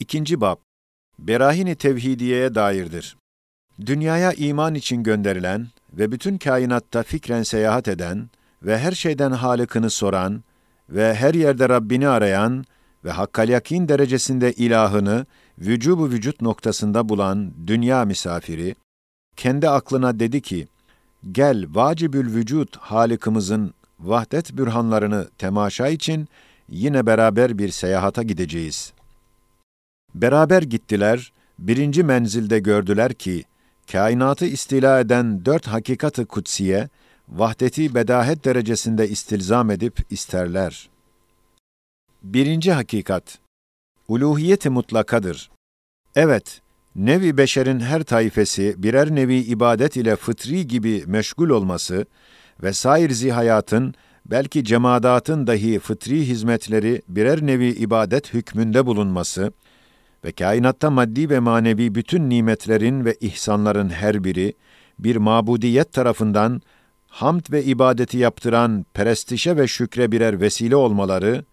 İkinci bab, Berahin-i Tevhidiye'ye dairdir. Dünyaya iman için gönderilen ve bütün kainatta fikren seyahat eden ve her şeyden Halık'ını soran ve her yerde Rabbini arayan ve hakkal yakin derecesinde ilahını vücubu vücut noktasında bulan dünya misafiri, kendi aklına dedi ki, gel vacibül vücut Halık'ımızın vahdet bürhanlarını temaşa için yine beraber bir seyahata gideceğiz. Beraber gittiler, birinci menzilde gördüler ki, kainatı istila eden dört hakikat-ı kutsiye, vahdeti bedahet derecesinde istilzam edip isterler. Birinci hakikat, uluhiyet-i mutlakadır. Evet, nevi beşerin her tayfesi birer nevi ibadet ile fıtri gibi meşgul olması ve sair zihayatın, belki cemadatın dahi fıtri hizmetleri birer nevi ibadet hükmünde bulunması ve kainatta maddi ve manevi bütün nimetlerin ve ihsanların her biri, bir mabudiyet tarafından hamd ve ibadeti yaptıran perestişe ve şükre birer vesile olmaları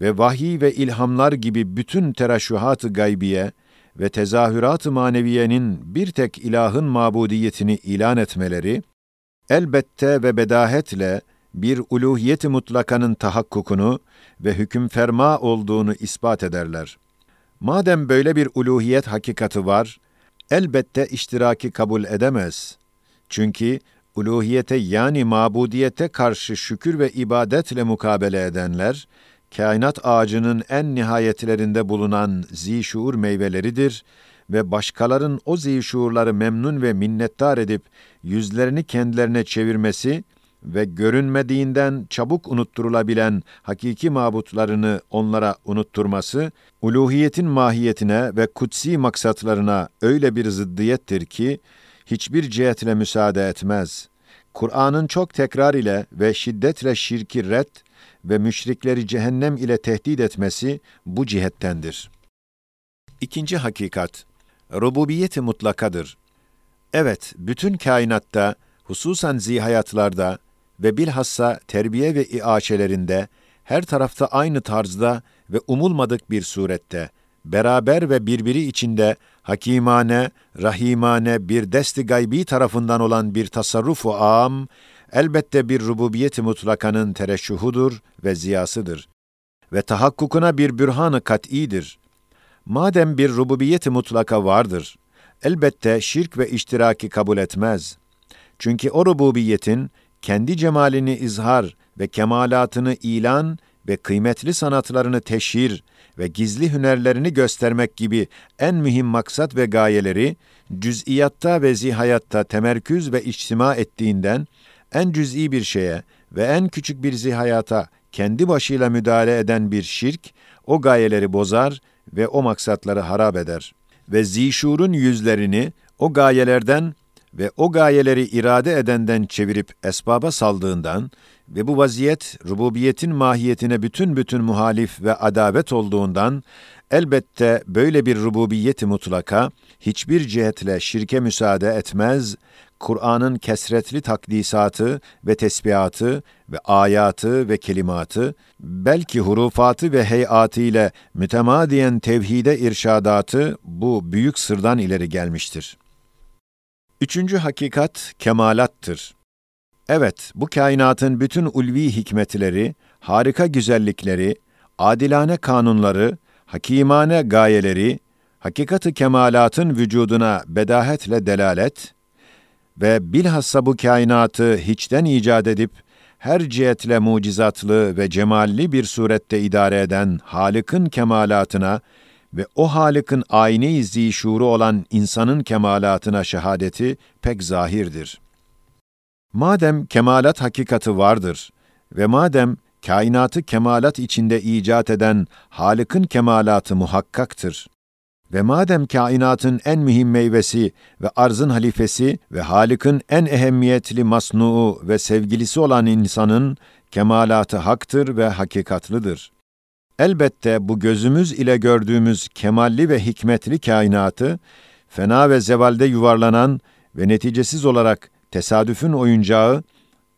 ve vahiy ve ilhamlar gibi bütün teraşuhat-ı gaybiye ve tezahürat-ı maneviyenin bir tek ilahın mabudiyetini ilan etmeleri, elbette ve bedahetle bir uluhiyet-i mutlakanın tahakkukunu ve hükümferma olduğunu ispat ederler. Madem böyle bir uluhiyet hakikati var, elbette iştiraki kabul edemez. Çünkü uluhiyete yani mabudiyete karşı şükür ve ibadetle mukabele edenler, kainat ağacının en nihayetlerinde bulunan zişuur meyveleridir ve başkaların o zişuurları memnun ve minnettar edip yüzlerini kendilerine çevirmesi ve görünmediğinden çabuk unutturulabilen hakiki mabutlarını onlara unutturması, uluhiyetin mahiyetine ve kutsi maksatlarına öyle bir ziddiyettir ki, hiçbir cihetle müsaade etmez. Kur'an'ın çok tekrar ile ve şiddetle şirki red ve müşrikleri cehennem ile tehdit etmesi bu cihettendir. İkinci hakikat, rububiyet-i mutlakadır. Evet, bütün kainatta, hususan zihayatlarda ve bilhassa terbiye ve iaşelerinde her tarafta aynı tarzda ve umulmadık bir surette, beraber ve birbiri içinde hakimane, rahimane bir dest-i gaybi tarafından olan bir tasarruf-u âmm, elbette bir rububiyet-i mutlakanın tereşşuhudur ve ziyasıdır ve tahakkukuna bir bürhan-ı kat'idir. Madem bir rububiyet-i mutlaka vardır, elbette şirk ve iştiraki kabul etmez. Çünkü o rububiyetin kendi cemalini izhar ve kemalatını ilan ve kıymetli sanatlarını teşhir ve gizli hünerlerini göstermek gibi en mühim maksat ve gayeleri cüz'iyatta ve zihayatta temerküz ve içtima ettiğinden en cüz'i bir şeye ve en küçük bir zihayata kendi başıyla müdahale eden bir şirk o gayeleri bozar ve o maksatları harap eder ve zişurun yüzlerini o gayelerden ve o gayeleri irade edenden çevirip esbaba saldığından ve bu vaziyet rububiyetin mahiyetine bütün muhalif ve adavet olduğundan elbette böyle bir rububiyeti mutlaka hiçbir cihetle şirke müsaade etmez, Kur'an'ın kesretli takdisatı ve tesbihatı ve ayatı ve kelimatı, belki hurufatı ve heyatı ile mütemadiyen tevhide irşadatı bu büyük sırdan ileri gelmiştir. Üçüncü hakikat, kemalattır. Evet, bu kainatın bütün ulvi hikmetleri, harika güzellikleri, adilane kanunları, hakimane gayeleri, hakikat-ı kemalatın vücuduna bedahetle delalet ve bilhassa bu kainatı hiçten icat edip, her cihetle mucizatlı ve cemalli bir surette idare eden Halık'ın kemalatına, ve o Halık'ın ayne-i zişûru olan insanın kemalatına şehadeti pek zahirdir. Madem kemalat hakikati vardır ve madem kainatı kemalat içinde icat eden Halık'ın kemalatı muhakkaktır ve madem kainatın en mühim meyvesi ve arzın halifesi ve Halık'ın en ehemmiyetli masnuu ve sevgilisi olan insanın kemalatı haktır ve hakikatlıdır. Elbette bu gözümüz ile gördüğümüz kemalli ve hikmetli kainatı, fena ve zevalde yuvarlanan ve neticesiz olarak tesadüfün oyuncağı,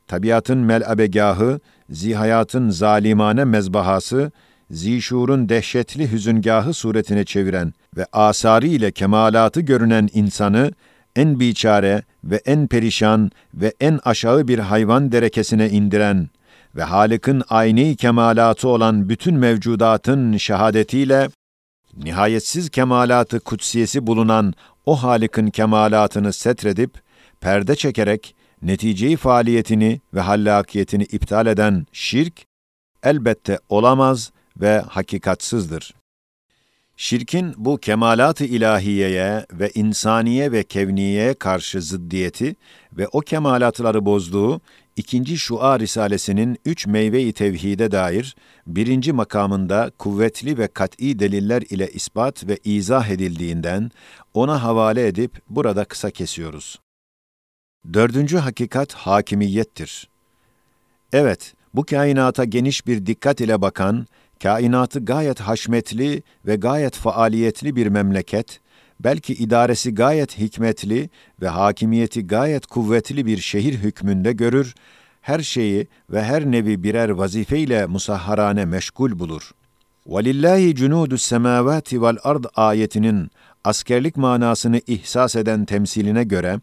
tabiatın mel'abegahı, zihayatın zalimane mezbahası zişurun dehşetli hüzüngahı suretine çeviren ve asari ile kemalatı görünen insanı, en biçare ve en perişan ve en aşağı bir hayvan derekesine indiren ve Halık'ın ayni kemalatı olan bütün mevcudatın şehadetiyle, nihayetsiz kemalatı kutsiyesi bulunan o Halık'ın kemalatını setredip, perde çekerek neticeyi faaliyetini ve hallakiyetini iptal eden şirk, elbette olamaz ve hakikatsizdir. Şirkin bu kemalat-ı ilahiyeye ve insaniye ve kevniyeye karşı ziddiyeti ve o kemalatları bozduğu, İkinci Şua Risalesi'nin 3 meyve-i tevhide dair 1. makamında kuvvetli ve kat'î deliller ile ispat ve izah edildiğinden ona havale edip burada kısa kesiyoruz. 4. hakikat hakimiyettir. Evet, bu kainata geniş bir dikkat ile bakan, kainatı gayet haşmetli ve gayet faaliyetli bir memleket, belki idaresi gayet hikmetli ve hakimiyeti gayet kuvvetli bir şehir hükmünde görür, her şeyi ve her nevi birer vazifeyle musahharane meşgul bulur. وَلِلَّهِ جُنُودُ السَّمَاوَاتِ وَالْاَرْضِ ayetinin askerlik manasını ihsas eden temsiline göre,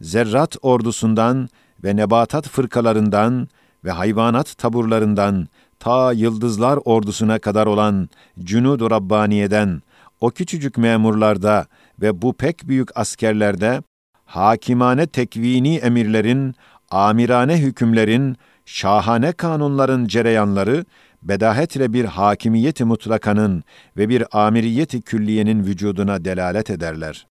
zerrat ordusundan ve nebatat fırkalarından ve hayvanat taburlarından ta yıldızlar ordusuna kadar olan Cünud-u Rabbaniye'den, o küçücük memurlarda ve bu pek büyük askerlerde, hakimane tekvini emirlerin, amirane hükümlerin, şahane kanunların cereyanları, bedahetle bir hakimiyeti mutlakanın ve bir amiriyeti külliyenin vücuduna delalet ederler.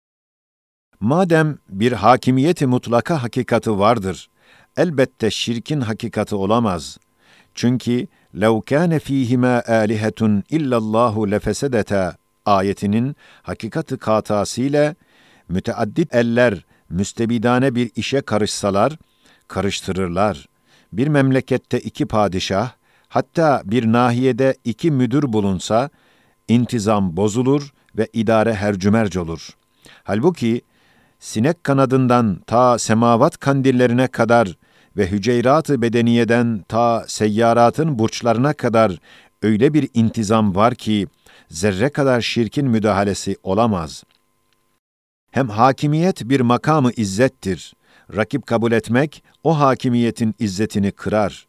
Madem bir hakimiyeti mutlaka hakikati vardır, elbette şirkin hakikati olamaz. Çünkü لَوْ كَانَ ف۪يهِمَا آلِهَةٌ اِلَّا اللّٰهُ لَفَسَدَتَا ayetinin hakikat-ı katasıyla müteaddit eller müstebidane bir işe karışsalar, karıştırırlar. Bir memlekette 2 padişah, hatta bir nahiyede 2 müdür bulunsa, intizam bozulur ve idare hercümerc olur. Halbuki sinek kanadından ta semavat kandillerine kadar ve hüceyrat-ı bedeniyeden ta seyyaratın burçlarına kadar öyle bir intizam var ki, zerre kadar şirkin müdahalesi olamaz. Hem hakimiyet bir makamı izzettir. Rakip kabul etmek, o hakimiyetin izzetini kırar.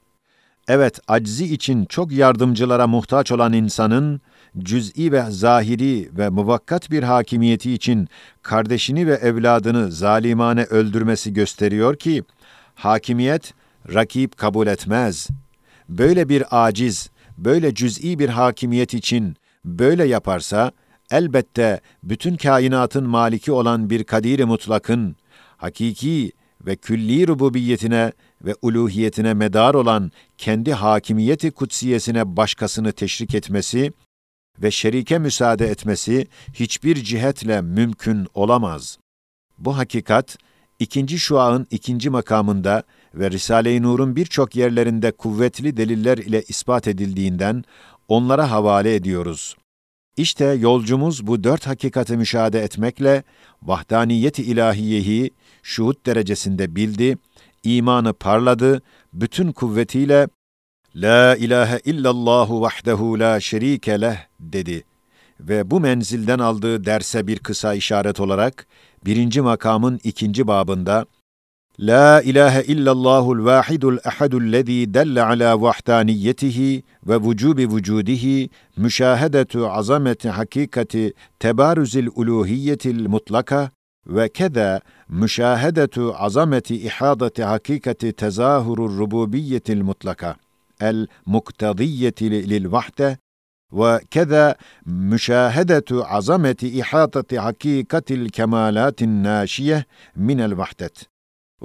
Evet, aczi için çok yardımcılara muhtaç olan insanın, cüz'i ve zahiri ve muvakkat bir hakimiyeti için kardeşini ve evladını zalimane öldürmesi gösteriyor ki, hakimiyet rakip kabul etmez. Böyle bir aciz, böyle cüz'i bir hakimiyet için böyle yaparsa, elbette bütün kainatın maliki olan bir kadir-i mutlakın, hakiki ve külli rububiyetine ve uluhiyetine medar olan kendi hakimiyeti kutsiyesine başkasını teşrik etmesi ve şerike müsaade etmesi hiçbir cihetle mümkün olamaz. Bu hakikat, İkinci Şua'nın 2. makamında ve Risale-i Nur'un birçok yerlerinde kuvvetli deliller ile ispat edildiğinden onlara havale ediyoruz. İşte yolcumuz bu 4 hakikati müşahede etmekle vahdaniyet-i ilahiyeyi şuhut derecesinde bildi, imanı parladı, bütün kuvvetiyle "La ilahe illallahu vahdehu la şerike leh" dedi ve bu menzilden aldığı derse bir kısa işaret olarak 1. makamın 2. babında "La ilahe illallahul vahidul ehadullezî delle ala vahdaniyetihi ve vücubi vücudihi müşahedetu azameti hakikati tebarüzil uluhiyetil mutlaka ve keda müşahedetu azameti ihadati hakikati tezahurur rububiyetil mutlaka el muktadiyyeti lil vahde ve keda müşahedetu azameti ihadati hakikatil kemalatin naşiyeh minel vahdet."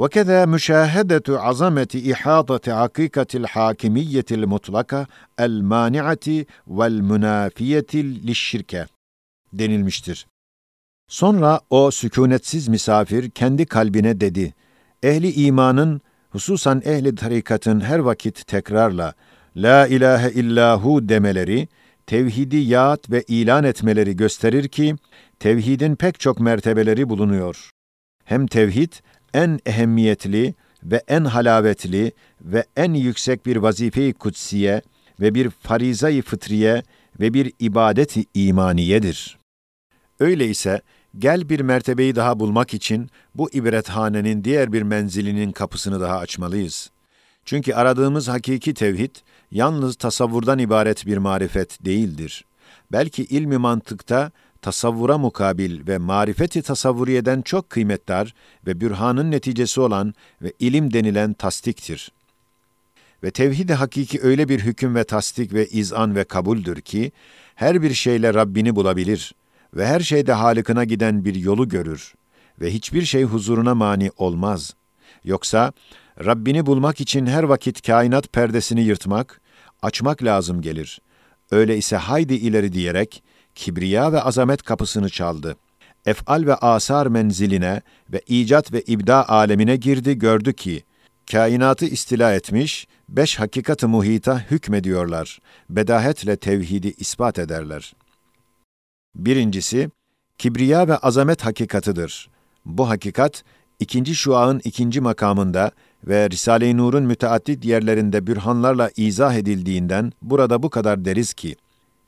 وَكَذَا مُشَاهَدَةُ عَظَمَةِ اِحَاطَةِ حَقِيقَةِ الْحَاكِمِيَّةِ الْمُطْلَقَةِ الْمَانِعَةِ وَالْمُنَافِيَةِ لِلشِّرْكَةِ denilmiştir. Sonra o sükunetsiz misafir kendi kalbine dedi, ehli imanın, hususan ehli tarikatın her vakit tekrarla "La ilahe illahu" demeleri, tevhidi yaat ve ilan etmeleri gösterir ki, tevhidin pek çok mertebeleri bulunuyor. Hem tevhid, en ehemmiyetli ve en halavetli ve en yüksek bir vazife-i kutsiye ve bir fariza-i fıtriye ve bir ibadet-i imaniyedir. Öyleyse gel bir mertebeyi daha bulmak için bu ibrethanenin diğer bir menzilinin kapısını daha açmalıyız. Çünkü aradığımız hakiki tevhid yalnız tasavvurdan ibaret bir marifet değildir. Belki ilmi mantıkta tasavvura mukabil ve marifeti tasavvuriyeden çok kıymetdar ve bürhanın neticesi olan ve ilim denilen tasdiktir. Ve tevhid-i hakiki öyle bir hüküm ve tasdik ve izan ve kabuldür ki, her bir şeyle Rabbini bulabilir ve her şeyde Halık'ına giden bir yolu görür ve hiçbir şey huzuruna mani olmaz. Yoksa Rabbini bulmak için her vakit kainat perdesini yırtmak, açmak lazım gelir. Öyleyse haydi ileri diyerek, kibriya ve azamet kapısını çaldı. Ef'al ve asar menziline ve icat ve ibda alemine girdi, gördü ki, kainatı istila etmiş, 5 hakikat-ı muhita hükmediyorlar, bedahetle tevhidi ispat ederler. Birincisi, kibriya ve azamet hakikatıdır. Bu hakikat, ikinci şua'nın 2. makamında ve Risale-i Nur'un müteaddit yerlerinde bürhanlarla izah edildiğinden burada bu kadar deriz ki,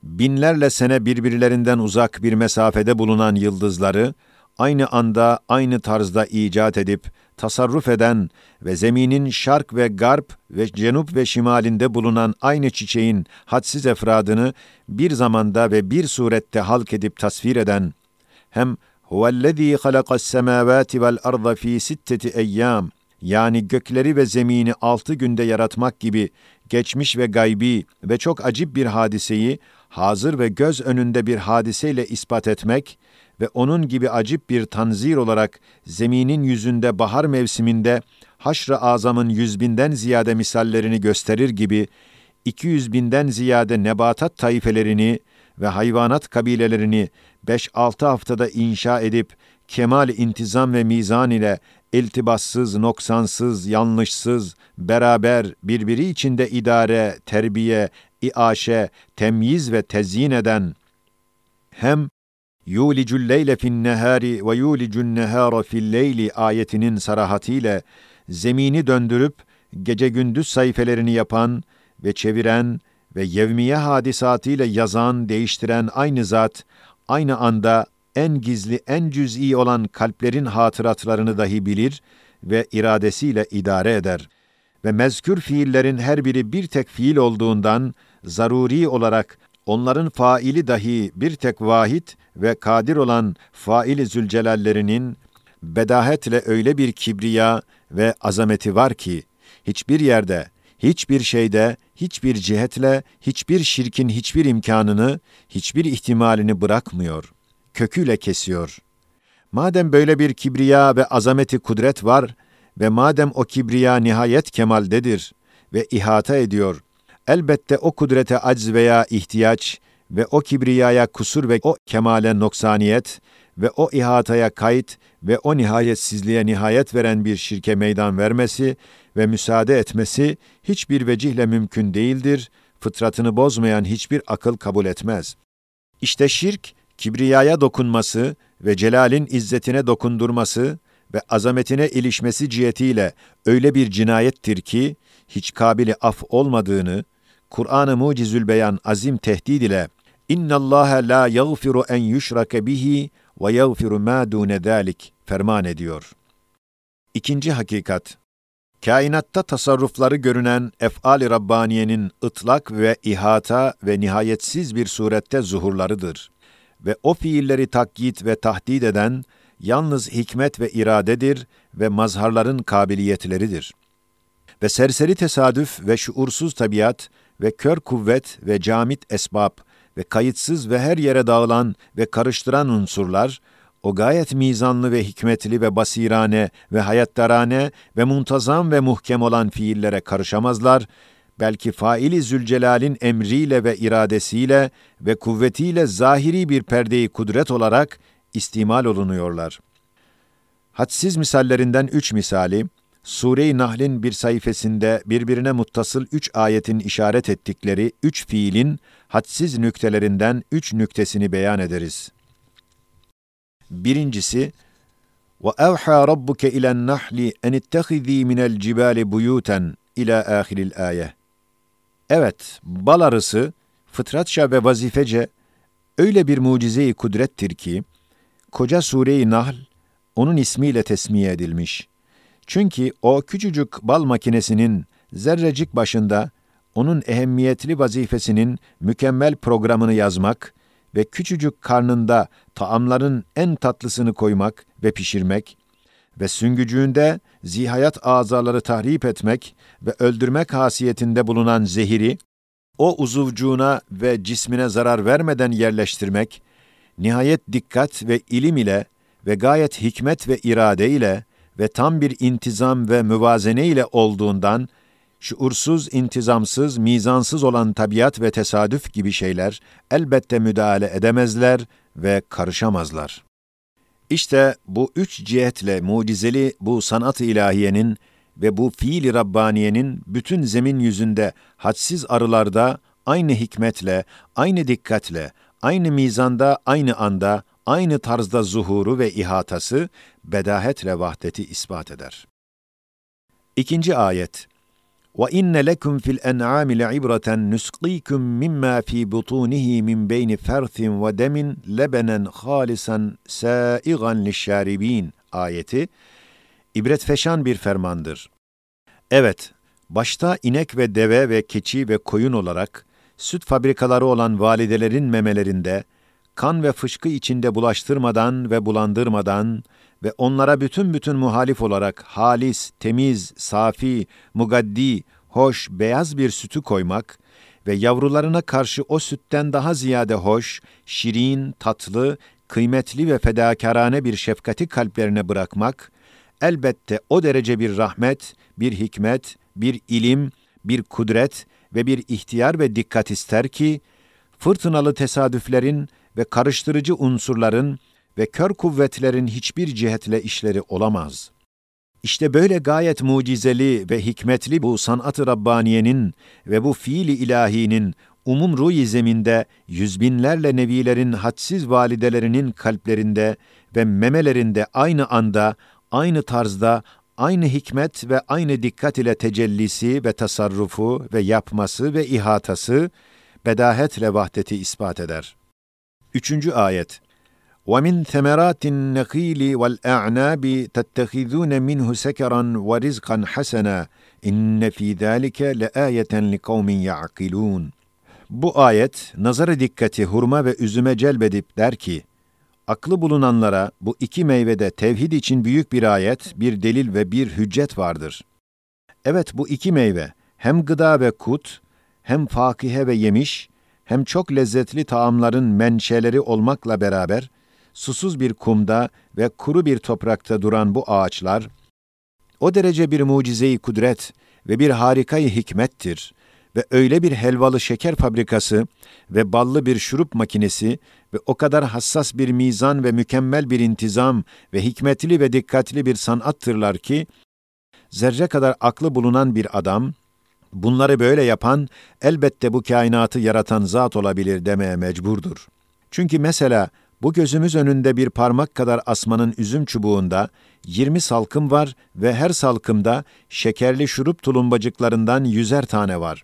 binlerle sene birbirlerinden uzak bir mesafede bulunan yıldızları, aynı anda, aynı tarzda icat edip, tasarruf eden ve zeminin şark ve garp ve cenup ve şimalinde bulunan aynı çiçeğin hadsiz efradını bir zamanda ve bir surette halk edip tasvir eden, hem huvellezî halakas semâvâti vel arda fî sitteti eyyâm, yani gökleri ve zemini 6 günde yaratmak gibi geçmiş ve gaybi ve çok acip bir hadiseyi hazır ve göz önünde bir hadiseyle ispat etmek ve onun gibi acip bir tanzir olarak zeminin yüzünde bahar mevsiminde haşr-ı azamın 100.000'den ziyade misallerini gösterir gibi 200.000'den ziyade nebatat taifelerini ve hayvanat kabilelerini 5-6 haftada inşa edip kemal-i intizam ve mizan ile iltibassız, noksansız, yanlışsız, beraber, birbiri içinde idare, terbiye, iaşe, temyiz ve tezyin eden, hem yulicul leyle fin nehari ve yulicun nehara fil leyli ayetinin sarahatiyle zemini döndürüp gece gündüz sayfelerini yapan ve çeviren ve yevmiye hadisatıyla yazan, değiştiren aynı zat, aynı anda en gizli, en cüz'i olan kalplerin hatıratlarını dahi bilir ve iradesiyle idare eder. Ve mezkür fiillerin her biri bir tek fiil olduğundan, zaruri olarak onların faili dahi bir tek vahid ve kadir olan faili zülcelallerinin bedahetle öyle bir kibriya ve azameti var ki, hiçbir yerde, hiçbir şeyde, hiçbir cihetle, hiçbir şirkin hiçbir imkanını, hiçbir ihtimalini bırakmıyor. Köküyle kesiyor. Madem böyle bir kibriya ve azameti kudret var ve madem o kibriya nihayet kemaldedir ve ihata ediyor, elbette o kudrete acz veya ihtiyaç ve o kibriyaya kusur ve o kemale noksaniyet ve o ihataya kayıt ve o nihayetsizliğe nihayet veren bir şirke meydan vermesi ve müsaade etmesi hiçbir vecihle mümkün değildir, fıtratını bozmayan hiçbir akıl kabul etmez. İşte şirk, kibriyaya dokunması ve celalin izzetine dokundurması ve azametine ilişmesi cihetiyle öyle bir cinayettir ki, hiç kabili af olmadığını, Kur'an-ı Mucizül Beyan azim tehdid ile اِنَّ اللّٰهَ لَا يَغْفِرُ اَنْ يُشْرَكَ بِهِ وَيَغْفِرُ مَا دُونَ ذَٰلِكَ ferman ediyor. İkinci hakikat, kainatta tasarrufları görünen ef'al-i Rabbaniye'nin ıtlak ve ihata ve nihayetsiz bir surette zuhurlarıdır. Ve o fiilleri takyit ve tahdid eden, yalnız hikmet ve iradedir ve mazharların kabiliyetleridir. Ve serseri tesadüf ve şuursuz tabiat ve kör kuvvet ve camit esbab ve kayıtsız ve her yere dağılan ve karıştıran unsurlar, o gayet mizanlı ve hikmetli ve basirane ve hayattarane ve muntazam ve muhkem olan fiillere karışamazlar, belki faili Zülcelal'in emriyle ve iradesiyle ve kuvvetiyle zahiri bir perdeyi kudret olarak istimal olunuyorlar. Hadsiz misallerinden 3 misali, Sure-i Nahl'in bir sayfasında birbirine muttasıl 3 ayetin işaret ettikleri 3 fiilin hadsiz nüktelerinden 3 nüktesini beyan ederiz. Birincisi, وَاَوْحَى رَبُّكَ اِلَى النَّحْلِ اَنِ اتَّخِذ۪ي مِنَ الْجِبَالِ بُيُوتًا اِلَى آخِرِ الْآيَةِ. Evet, bal arısı, fıtratça ve vazifece öyle bir mucize-i kudrettir ki, koca Sure-i Nahl onun ismiyle tesmiye edilmiş. Çünkü o küçücük bal makinesinin zerrecik başında onun ehemmiyetli vazifesinin mükemmel programını yazmak ve küçücük karnında taamların en tatlısını koymak ve pişirmek ve süngücüğünde zihayat azaları tahrip etmek ve öldürmek hasiyetinde bulunan zehiri, o uzuvcuğuna ve cismine zarar vermeden yerleştirmek, nihayet dikkat ve ilim ile ve gayet hikmet ve irade ile ve tam bir intizam ve müvazene ile olduğundan, şuursuz, intizamsız, mizansız olan tabiat ve tesadüf gibi şeyler elbette müdahale edemezler ve karışamazlar. İşte bu üç cihetle mucizeli bu sanat-ı ilahiyenin ve bu fiil-i Rabbaniye'nin bütün zemin yüzünde hadsiz arılarda aynı hikmetle, aynı dikkatle, aynı mizanda, aynı anda, aynı tarzda zuhuru ve ihatası bedahetle vahdeti ispat eder. İkinci ayet. وَإِنَّ لَكُمْ فِي الْأَنْعَامِ لَعِبْرَةً نُسْقِيكُمْ مِمَّا فِي بُطُونِهِ مِنْ بَيْنِ فَرْثٍ وَدَمٍ لَبَنًا خَالِصًا سَائِغًا لِلشَّارِب۪ينَ ayeti, ibretfeşan bir fermandır. Evet, başta inek ve deve ve keçi ve koyun olarak, süt fabrikaları olan validelerin memelerinde, kan ve fışkı içinde bulaştırmadan ve bulandırmadan ve onlara bütün muhalif olarak halis, temiz, safi, mugaddi, hoş, beyaz bir sütü koymak ve yavrularına karşı o sütten daha ziyade hoş, şirin, tatlı, kıymetli ve fedakarane bir şefkati kalplerine bırakmak, elbette o derece bir rahmet, bir hikmet, bir ilim, bir kudret ve bir ihtiyar ve dikkat ister ki, fırtınalı tesadüflerin ve karıştırıcı unsurların ve kör kuvvetlerin hiçbir cihetle işleri olamaz. İşte böyle gayet mucizeli ve hikmetli bu sanat-ı Rabbaniye'nin ve bu fiil-i ilahinin umum ruh-i zeminde yüzbinlerle nevilerin hadsiz validelerinin kalplerinde ve memelerinde aynı anda, aynı tarzda, aynı hikmet ve aynı dikkat ile tecellisi ve tasarrufu ve yapması ve ihatası bedahetle vahdeti ispat eder. Üçüncü ayet. وَمِنْ ثَمَرَاتِ النَّخِيلِ وَالْاَعْنَابِ تَتَّخِذُونَ مِنْهُ سَكَرًا وَرِزْقًا حَسَنًا اِنَّ فِي ذَٰلِكَ لَآيَةً لِقَوْمٍ يَعْقِلُونَ Bu ayet, nazarı dikkati hurma ve üzüme celbedip der ki, aklı bulunanlara bu iki meyvede tevhid için büyük bir ayet, bir delil ve bir hüccet vardır. Evet, bu iki meyve, hem gıda ve kut, hem fakihe ve yemiş, hem çok lezzetli taamların menşeleri olmakla beraber, susuz bir kumda ve kuru bir toprakta duran bu ağaçlar, o derece bir mucize-i kudret ve bir harika-i hikmettir ve öyle bir helvalı şeker fabrikası ve ballı bir şurup makinesi ve o kadar hassas bir mizan ve mükemmel bir intizam ve hikmetli ve dikkatli bir sanattırlar ki, zerre kadar aklı bulunan bir adam, bunları böyle yapan, elbette bu kainatı yaratan zat olabilir demeye mecburdur. Çünkü mesela, bu gözümüz önünde bir parmak kadar asmanın üzüm çubuğunda 20 salkım var ve her salkımda şekerli şurup tulumbacıklarından 100'er tane var.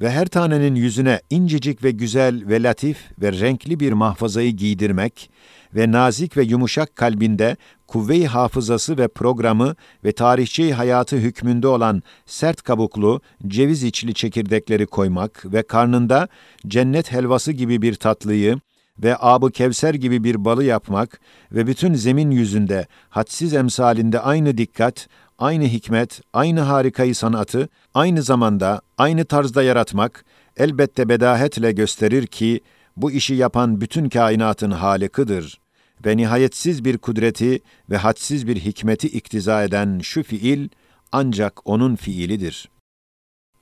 Ve her tanenin yüzüne incecik ve güzel ve latif ve renkli bir mahfazayı giydirmek ve nazik ve yumuşak kalbinde kuvve-i hafızası ve programı ve tarihçe-i hayatı hükmünde olan sert kabuklu, ceviz içli çekirdekleri koymak ve karnında cennet helvası gibi bir tatlıyı, ve Ab-ı Kevser gibi bir balı yapmak ve bütün zemin yüzünde hadsiz emsalinde aynı dikkat, aynı hikmet, aynı harikayı sanatı, aynı zamanda, aynı tarzda yaratmak elbette bedahetle gösterir ki bu işi yapan bütün kainatın Halık'ıdır ve nihayetsiz bir kudreti ve hadsiz bir hikmeti iktiza eden şu fiil ancak onun fiilidir.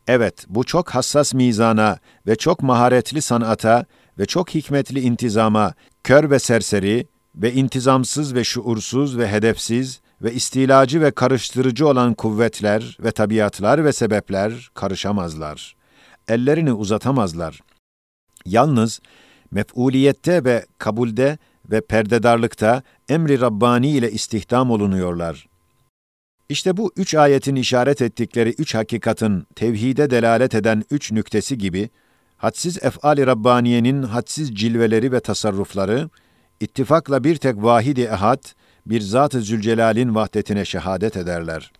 Evet, bu çok hassas mizana ve çok maharetli sanata ve çok hikmetli intizama, kör ve serseri ve intizamsız ve şuursuz ve hedefsiz ve istilacı ve karıştırıcı olan kuvvetler ve tabiatlar ve sebepler karışamazlar. Ellerini uzatamazlar. Yalnız mef'uliyette ve kabulde ve perdedarlıkta emri Rabbani ile istihdam olunuyorlar. İşte bu üç ayetin işaret ettikleri üç hakikatin tevhide delalet eden üç nüktesi gibi, hadsiz ef'al-i Rabbaniye'nin hadsiz cilveleri ve tasarrufları, ittifakla bir tek vahid-i ehad, bir Zat-ı Zülcelal'in vahdetine şehadet ederler.